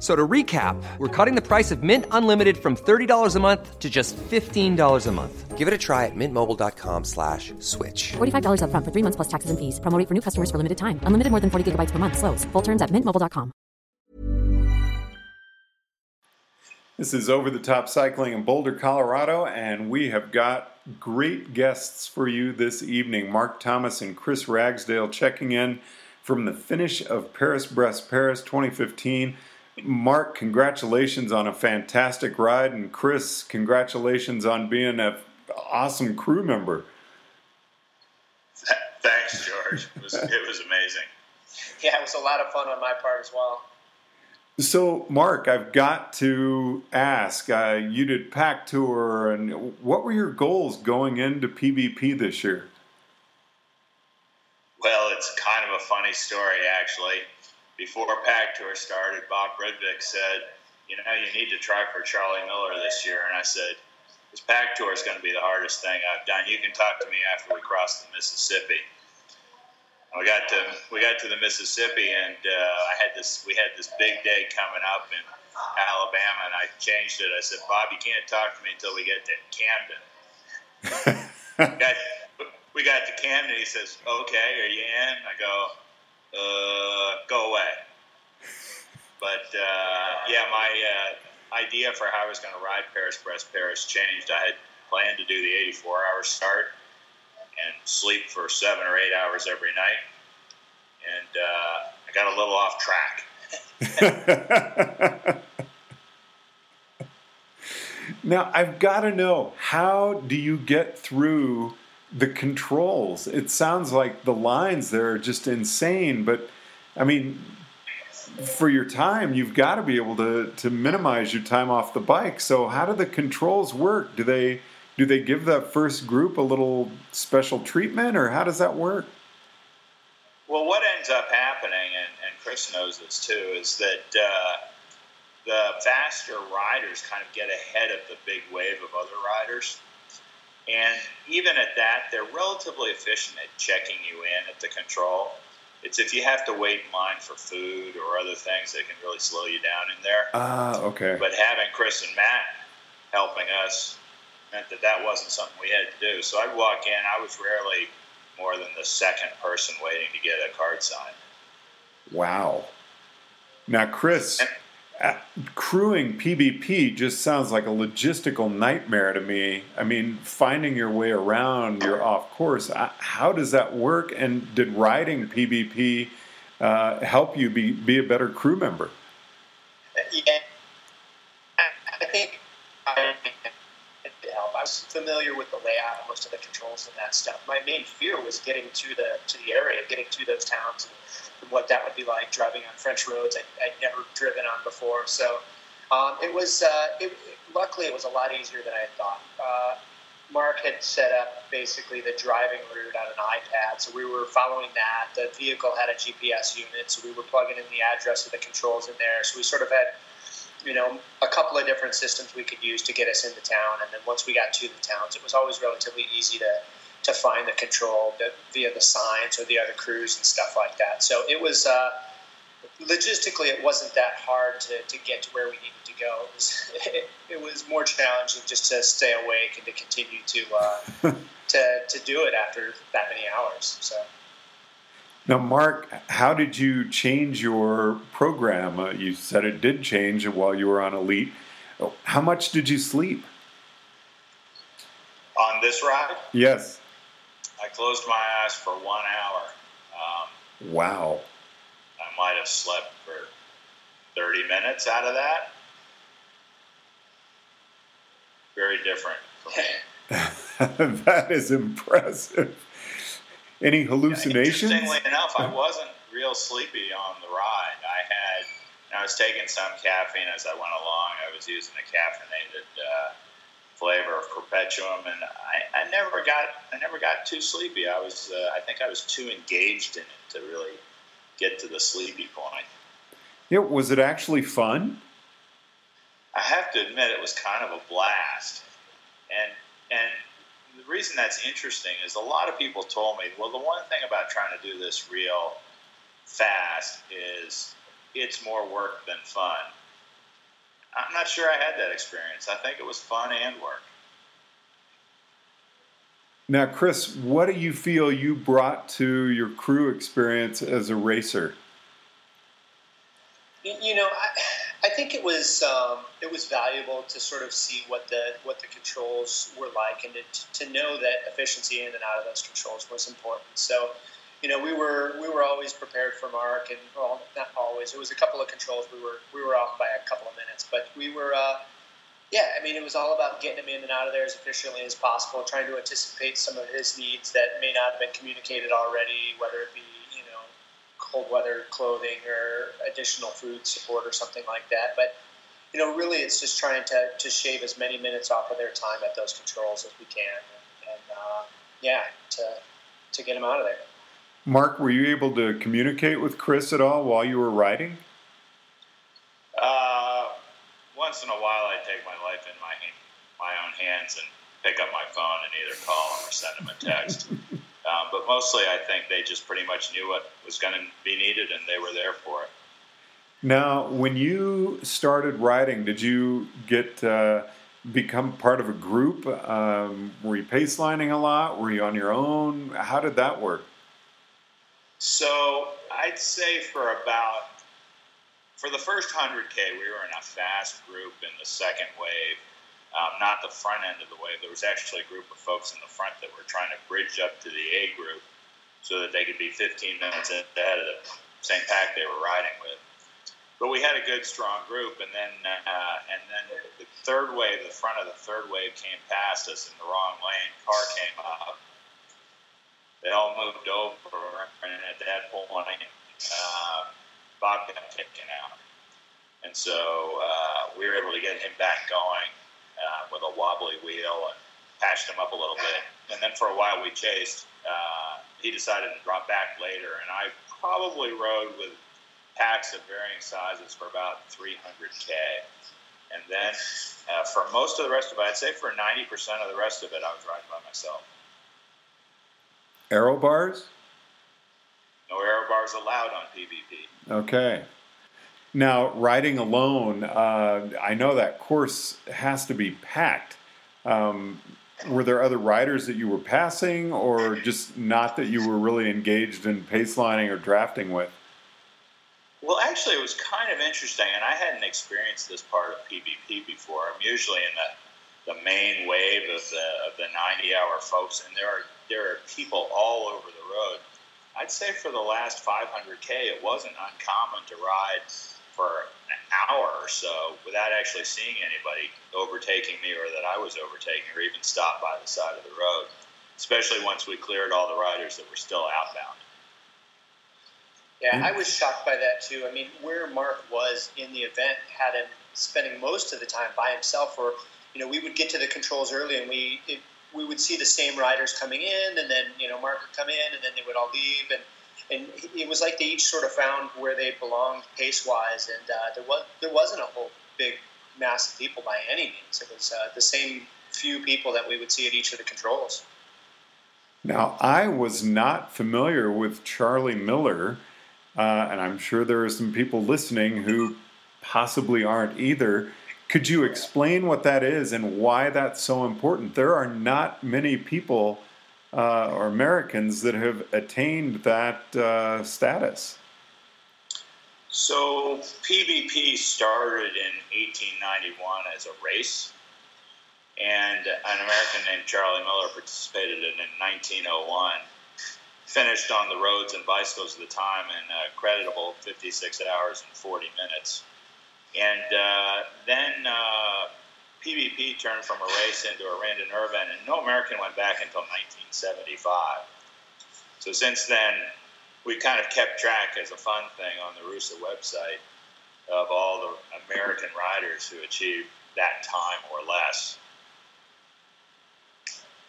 So to recap, we're cutting the price of Mint Unlimited from $30 a month to just $15 a month. Give it a try at mintmobile.com/switch. $45 up front for 3 months plus taxes and fees. Promo rate for new customers for limited time. Unlimited more than 40 gigabytes per month. Slows full terms at mintmobile.com. This is Over the Top Cycling in Boulder, Colorado, and we have got great guests for you this evening. Mark Thomas and Chris Ragsdale checking in from the finish of Paris-Brest-Paris 2015. Mark, congratulations on a fantastic ride, and Chris, congratulations on being an awesome crew member. Thanks, George. It was amazing. Yeah, it was a lot of fun on my part as well. So, Mark, I've got to ask, you did Pac Tour, and what were your goals going into PBP this year? Well, it's kind of a funny story, actually. Before Pac Tour started, Bob Brudvik said, you need to try for Charlie Miller this year. And I said, this Pac Tour is going to be the hardest thing I've done. You can talk to me after we cross the Mississippi. And we got to the Mississippi, and we had this big day coming up in Alabama, and I changed it. I said, Bob, you can't talk to me until we get to Camden. we got to Camden. He says, okay, are you in? I go, go away. But my idea for how I was going to ride Paris-Brest-Paris changed. I had planned to do the 84-hour start and sleep for 7 or 8 hours every night, and I got a little off track. Now, I've got to know, how do you get through the controls? It sounds like the lines there are just insane, but I mean, for your time, you've got to be able to minimize your time off the bike. So how do the controls work? Do they give that first group a little special treatment, or how does that work? Well, what ends up happening, and Chris knows this too, is that the faster riders kind of get ahead of the big wave of other riders. And even at that, they're relatively efficient at checking you in at the control. It's if you have to wait in line for food or other things that can really slow you down in there. Okay. But having Chris and Matt helping us meant that wasn't something we had to do. So I'd walk in. I was rarely more than the second person waiting to get a card signed. Wow. Now, Chris... crewing PBP just sounds like a logistical nightmare to me. I mean, finding your way around, you're off course. How does that work? And did riding PBP help you be a better crew member? Yeah, I think I did help. I was familiar with the layout and most of the controls and that stuff. My main fear was getting to the area, getting to those towns, and what that would be like driving on French roads I'd never driven on before. So luckily it was a lot easier than I had thought. Mark had set up basically the driving route on an iPad, so we were following that. The vehicle had a GPS unit, so we were plugging in the address of the controls in there. So we sort of had, a couple of different systems we could use to get us into town. And then once we got to the towns, it was always relatively easy to find the control via the signs or the other crews and stuff like that. So it was, logistically, it wasn't that hard to get to where we needed to go. It was more challenging just to stay awake and to continue to do it after that many hours. So. Now, Mark, how did you change your program? You said it did change while you were on Elite. How much did you sleep? On this ride? Yes. I closed my eyes for 1 hour. Wow. I might have slept for 30 minutes out of that, very different for me. That is impressive. Any hallucinations? Yeah, interestingly enough, I wasn't real sleepy on the ride. I was taking some caffeine as I went along. I was using a caffeinated flavor of Perpetuum, and I never got too sleepy. I was I think I was too engaged in it to really get to the sleepy point. Yeah, was it actually fun? I have to admit, it was kind of a blast, and. The reason that's interesting is a lot of people told me, well, the one thing about trying to do this real fast is it's more work than fun. I'm not sure I had that experience. I think it was fun and work. Now, Chris, what do you feel you brought to your crew experience as a racer? You know, I think it was valuable to sort of see what the controls were like, and to know that efficiency in and out of those controls was important. So, you know, we were always prepared for Mark, and well, not always. It was a couple of controls we were off by a couple of minutes, but we were, it was all about getting him in and out of there as efficiently as possible, trying to anticipate some of his needs that may not have been communicated already, whether it be cold weather clothing or additional food support or something like that. But, you know, really it's just trying to shave as many minutes off of their time at those controls as we can and to get them out of there. Mark, were you able to communicate with Chris at all while you were riding? Once in a while I take my life in my own hands and pick up my phone and either call him or send him a text. But mostly I think they just pretty much knew what was going to be needed, and they were there for it. Now, when you started riding, did you get become part of a group? Were you pace lining a lot? Were you on your own? How did that work? So I'd say for the first 100K, we were in a fast group in the second wave. Not the front end of the wave. There was actually a group of folks in the front that were trying to bridge up to the A group so that they could be 15 minutes ahead of the same pack they were riding with. But we had a good, strong group, and then the third wave, the front of the third wave came past us in the wrong lane. Car came up. They all moved over, and at that point, Bob got taken out. And so we were able to get him back going. With a wobbly wheel and patched him up a little bit. And then for a while we chased. He decided to drop back later, and I probably rode with packs of varying sizes for about 300K. And then for most of the rest of it, I'd say for 90% of the rest of it, I was riding by myself. Aero bars? No aero bars allowed on PVP. Okay. Now, riding alone, I know that course has to be packed. Were there other riders that you were passing, or just not that you were really engaged in pace lining or drafting with? Well, actually, it was kind of interesting, and I hadn't experienced this part of PVP before. I'm usually in the main wave of the 90-hour folks, and there are people all over the road. I'd say for the last 500K, it wasn't uncommon to ride for an hour or so without actually seeing anybody overtaking me or that I was overtaking or even stopped by the side of the road, especially once we cleared all the riders that were still outbound. Yeah, I was shocked by that too. I mean, where Mark was in the event had him spending most of the time by himself, or, you know, we would get to the controls early and we would see the same riders coming in, and then, you know, Mark would come in, and then they would all leave, and it was like they each sort of found where they belonged pace-wise, and there wasn't a whole big mass of people by any means. It was the same few people that we would see at each of the controls. Now, I was not familiar with Charlie Miller, and I'm sure there are some people listening who possibly aren't either. Could you explain what that is and why that's so important? There are not many people or Americans that have attained that status. So PVP started in 1891 as a race, and an American named Charlie Miller participated in it in 1901, finished on the roads and bicycles of the time in a creditable 56 hours and 40 minutes. And then PBP turned from a race into a randonneur event, and no American went back until 1975. So since then, we kind of kept track as a fun thing on the RUSA website of all the American riders who achieved that time or less.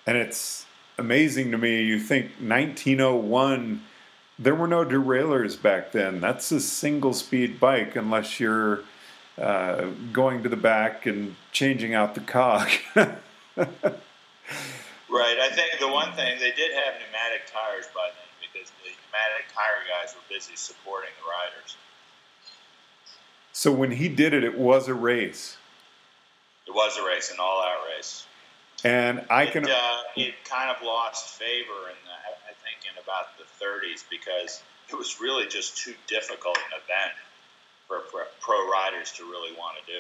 And it's amazing to me. You think 1901, there were no derailleurs back then. That's a single-speed bike unless you're going to the back and changing out the cog. Right. I think the one thing, they did have pneumatic tires by then because the pneumatic tire guys were busy supporting the riders. So when he did it, it was a race. It was a race, an all-out race. And it kind of lost favor, I think, in about the 30s because it was really just too difficult an event for pro riders to really want to do.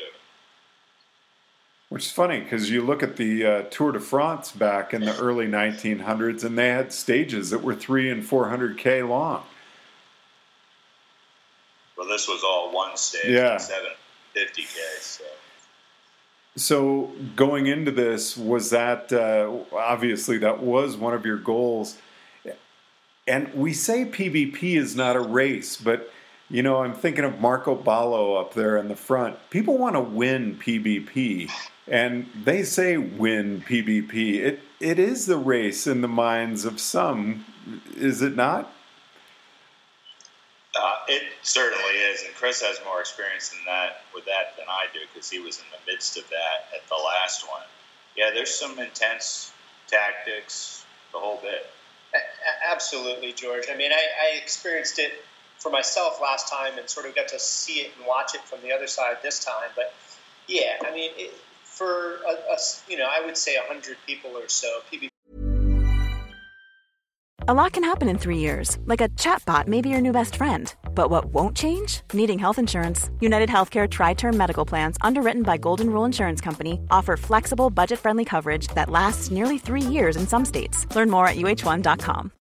Which is funny because you look at the Tour de France back in the early 1900s, and they had stages that were 300 and 400K long. Well, this was all one stage, yeah. 750K, so... So going into this, was that, obviously that was one of your goals. And we say PBP is not a race, but, you know, I'm thinking of Marko Baloh up there in the front. People want to win PBP, and they say win PBP. It is the race in the minds of some, is it not? It certainly is, and Chris has more experience with that than I do because he was in the midst of that at the last one. Yeah, there's some intense tactics, the whole bit. Absolutely, George. I mean, I experienced it for myself last time and sort of got to see it and watch it from the other side this time. But, yeah, I mean, I would say 100 people or so, PBP. A lot can happen in 3 years, like a chatbot may be your new best friend. But what won't change? Needing health insurance. United Healthcare Tri-Term Medical Plans, underwritten by Golden Rule Insurance Company, offer flexible, budget-friendly coverage that lasts nearly 3 years in some states. Learn more at uh1.com.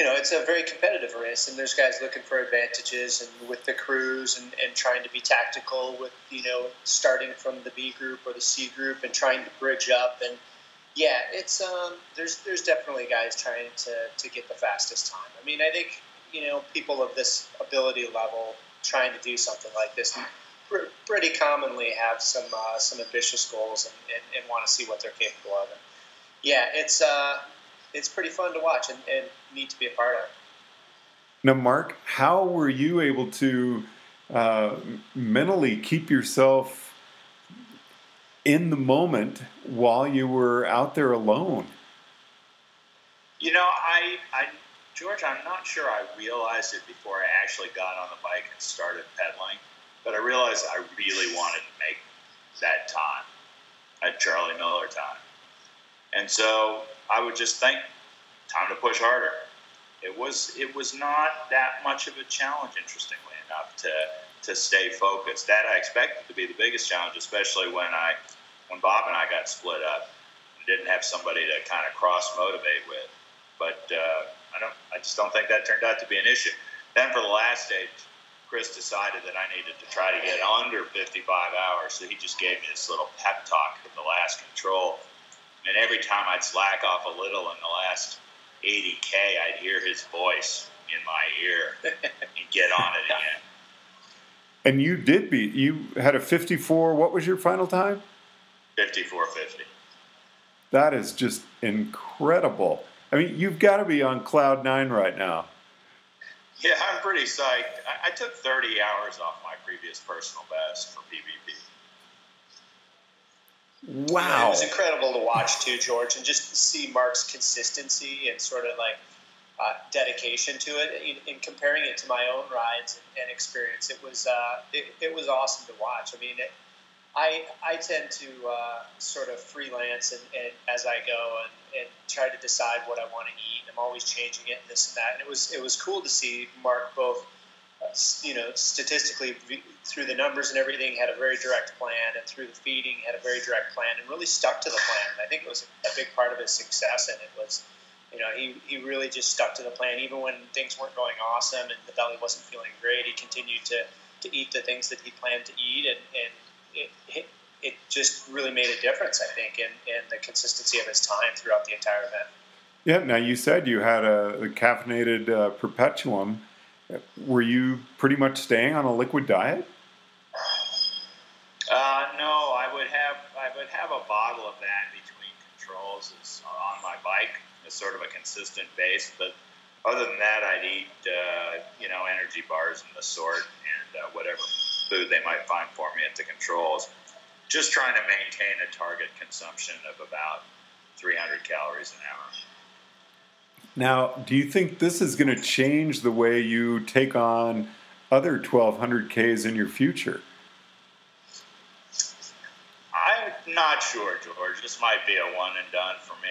it's a very competitive race, and there's guys looking for advantages and with the crews and trying to be tactical with, starting from the B group or the C group and trying to bridge up. And yeah, it's there's definitely guys trying to get the fastest time. I mean, I think, people of this ability level trying to do something like this pretty commonly have some ambitious goals and want to see what they're capable of. And yeah, it's pretty fun to watch and need to be a part of. Now, Mark, how were you able to mentally keep yourself in the moment while you were out there alone? George, I'm not sure I realized it before I actually got on the bike and started pedaling, but I realized I really wanted to make that time, that Charlie Miller time. And so I would just think, time to push harder. It was not that much of a challenge, interestingly enough, to stay focused. That I expected to be the biggest challenge, especially when Bob and I got split up and didn't have somebody to kind of cross-motivate with. But I just don't think that turned out to be an issue. Then for the last stage, Chris decided that I needed to try to get under 55 hours, so he just gave me this little pep talk at the last control. And every time I'd slack off a little in the last 80K, I'd hear his voice in my ear and get on it again. And you did beat. You had a 54. What was your final time? 54:50. That is just incredible. I mean, you've got to be on cloud nine right now. Yeah, I'm pretty psyched. I took 30 hours off my previous personal best for PBP. Wow. It was incredible to watch too, George, and just see Mark's consistency and sort of like dedication to it. In comparing it to my own rides and experience, it was awesome to watch. I mean, I tend to sort of freelance and as I go and try to decide what I want to eat. I'm always changing it and this and that. And it was cool to see Mark both, statistically through the numbers and everything, had a very direct plan, and through the feeding had a very direct plan, and really stuck to the plan. And I think it was a big part of his success, and it was, he really just stuck to the plan. Even when things weren't going awesome and the belly wasn't feeling great, he continued to eat the things that he planned to eat, and it just really made a difference, I think, in the consistency of his time throughout the entire event. Yeah, now you said you had a caffeinated Perpetuum. Were you pretty much staying on a liquid diet? No, I would have a bottle of that between controls on my bike as sort of a consistent base. But other than that, I'd eat, energy bars and the sort, and whatever food they might find for me at the controls, just trying to maintain a target consumption of about 300 calories an hour. Now, do you think this is going to change the way you take on other 1200 Ks in your future? I'm not sure, George. This might be a one and done for me.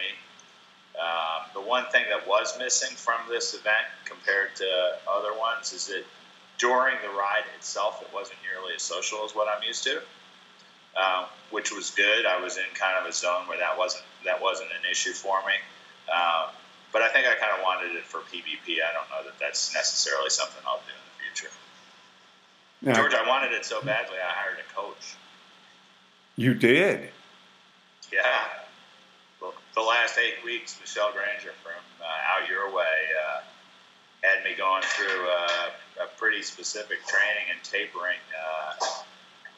The one thing that was missing from this event compared to other ones is that during the ride itself, it wasn't nearly as social as what I'm used to, which was good. I was in kind of a zone where that wasn't an issue for me. But I think I kind of wanted it for PvP. I don't know that that's necessarily something I'll do in the future. Yeah. George, I wanted it so badly I hired a coach. You did? Yeah. Well, the last 8 weeks, Michelle Granger from Out Your Way had me going through a pretty specific training and tapering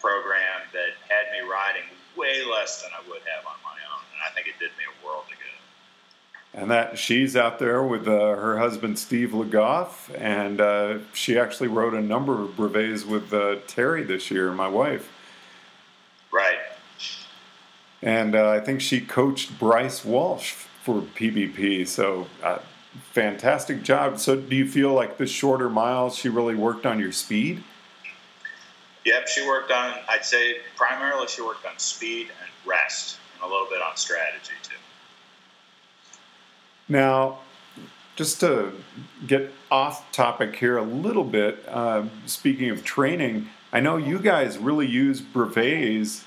program that had me riding way less than I would have on my own, and I think it did me a world of good. And that she's out there with her husband, Steve LeGoff, and she actually rode a number of brevets with Terry this year, my wife. Right. And I think she coached Bryce Walsh for PBP, so fantastic job. So do you feel like the shorter miles, she really worked on your speed? Yep, she worked on speed and rest, and a little bit on strategy, too. Now, just to get off topic here a little bit, speaking of training, I know you guys really use brevets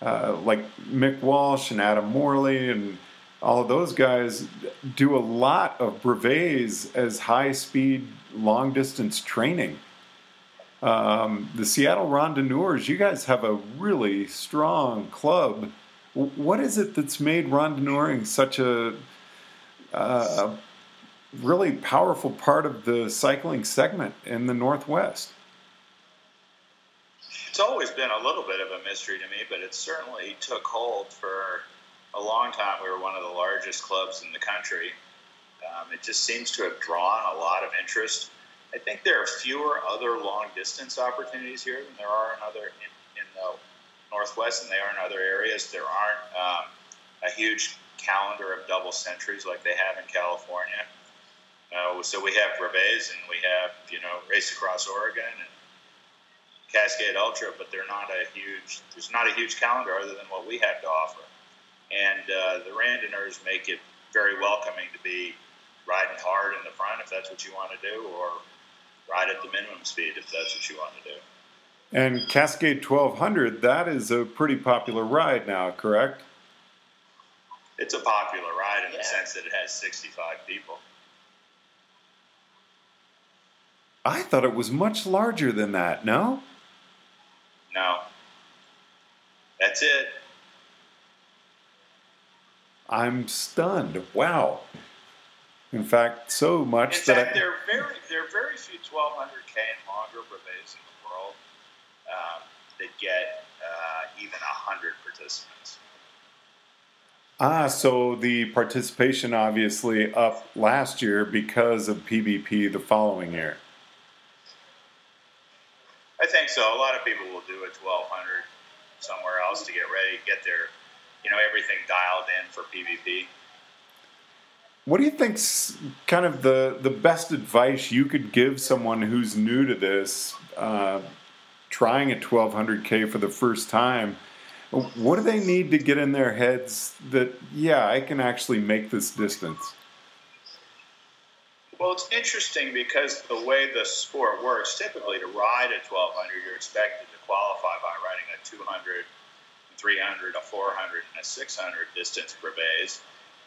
like Mick Walsh and Adam Morley and all of those guys do a lot of brevets as high-speed, long-distance training. The Seattle Randonneurs, you guys have a really strong club. What is it that's made randonneuring such a really powerful part of the cycling segment in the Northwest? It's always been a little bit of a mystery to me, but it certainly took hold for a long time. We were one of the largest clubs in the country. It just seems to have drawn a lot of interest. I think there are fewer other long-distance opportunities here than there are in the Northwest than there are in other areas. There aren't a huge calendar of double centuries like they have in California. So we have brevets and we have, Race Across Oregon and Cascade Ultra, but there's not a huge calendar other than what we have to offer. And the Randonneurs make it very welcoming to be riding hard in the front if that's what you want to do, or ride at the minimum speed if that's what you want to do. And Cascade 1200, that is a pretty popular ride now, correct? It's a popular ride in the sense that it has 65 people. I thought it was much larger than that, no? No. That's it. I'm stunned. Wow. In fact, so much there are very few 1,200K and longer brevets in the world that get even 100 participants. Ah, so the participation obviously up last year because of PBP the following year. I think so. A lot of people will do a 1200 somewhere else to get ready, get their, everything dialed in for PBP. What do you think's kind of the best advice you could give someone who's new to this, trying a 1200K for the first time? What do they need to get in their heads that, yeah, I can actually make this distance? Well, it's interesting because the way the sport works, typically to ride a 1200, you're expected to qualify by riding a 200, 300, a 400, and a 600 distance brevets.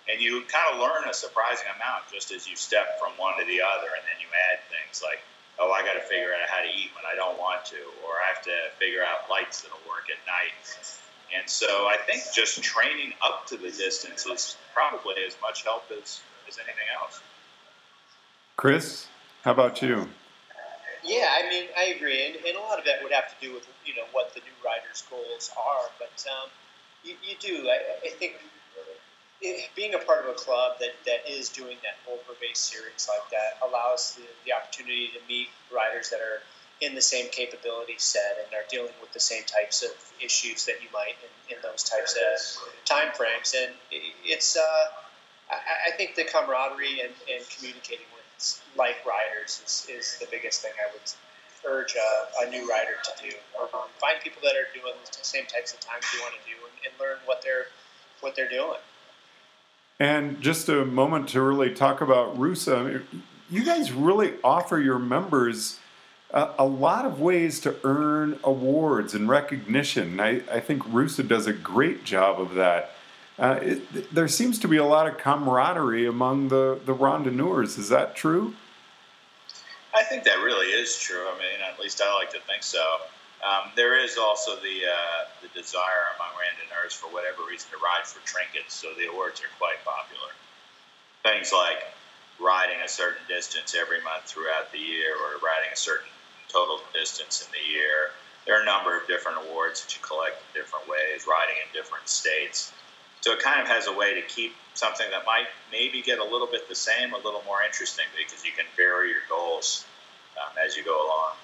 And you kind of learn a surprising amount just as you step from one to the other, and then you add things like, oh, I got to figure out how to eat when I don't want to, or I have to figure out lights that'll work at night. And so I think just training up to the distance is probably as much help as anything else. Chris, how about you? Yeah, I mean, I agree. And a lot of that would have to do with, you know, what the new rider's goals are. But you do. I think being a part of a club that is doing that whole brevet series like that allows the opportunity to meet riders that are in the same capability set and are dealing with the same types of issues that you might in those types of time frames. And it's, I think the camaraderie and communicating with like riders is the biggest thing I would urge a new rider to do. Find people that are doing the same types of times you want to do and learn what they're doing. And just a moment to really talk about RUSA. You guys really offer your members a lot of ways to earn awards and recognition. I think RUSA does a great job of that. There seems to be a lot of camaraderie among the randonneurs. Is that true? I think that really is true. I mean, at least I like to think so. There is also the desire among randonneurs for whatever reason to ride for trinkets, so the awards are quite popular. Things like riding a certain distance every month throughout the year or riding a certain total distance in the year. There are a number of different awards that you collect in different ways, riding in different states. So it kind of has a way to keep something that might maybe get a little bit the same, a little more interesting, because you can vary your goals as you go along.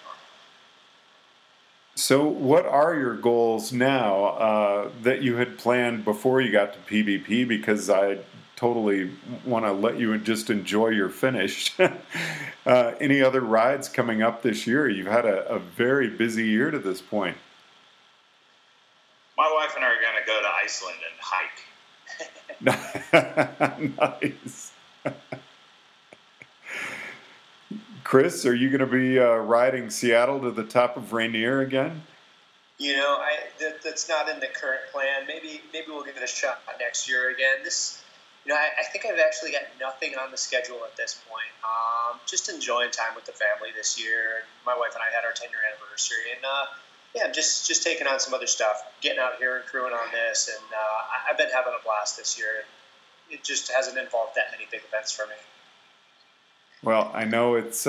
So what are your goals now that you had planned before you got to PBP? Because I totally want to let you just enjoy your finish. Any other rides coming up this year? You've had a very busy year to this point. My wife and I are going to go to Iceland and hike. Nice. Chris, are you going to be riding Seattle to the top of Rainier again? You know, that's not in the current plan. Maybe we'll give it a shot next year again. I think I've actually got nothing on the schedule at this point. Just enjoying time with the family this year. My wife and I had our 10-year anniversary, and yeah, just taking on some other stuff, getting out here and crewing on this, and I've been having a blast this year, and it just hasn't involved that many big events for me. Well, I know it's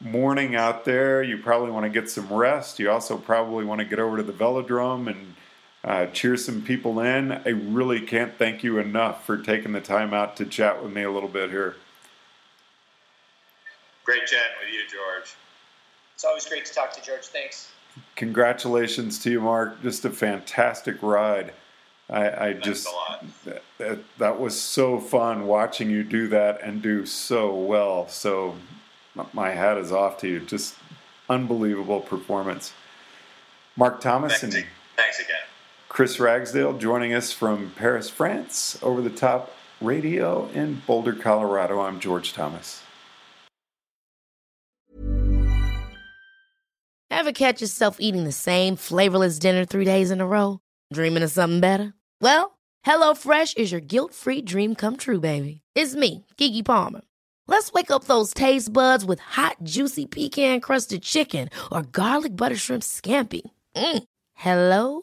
morning out there. You probably want to get some rest. You also probably want to get over to the velodrome and cheer some people in. I really can't thank you enough for taking the time out to chat with me a little bit here. Great chatting with you, George. It's always great to talk to George. Thanks. Congratulations to you, Mark. Just a fantastic ride. Thanks a lot. That was so fun watching you do that and do so well. So my hat is off to you. Just unbelievable performance. Mark Thomas and thanks again. Chris Ragsdale joining us from Paris, France, Over the Top Radio in Boulder, Colorado. I'm George Thomas. Ever catch yourself eating the same flavorless dinner 3 days in a row? Dreaming of something better? Well, HelloFresh is your guilt-free dream come true, baby. It's me, Kiki Palmer. Let's wake up those taste buds with hot, juicy pecan-crusted chicken or garlic butter shrimp scampi. Hello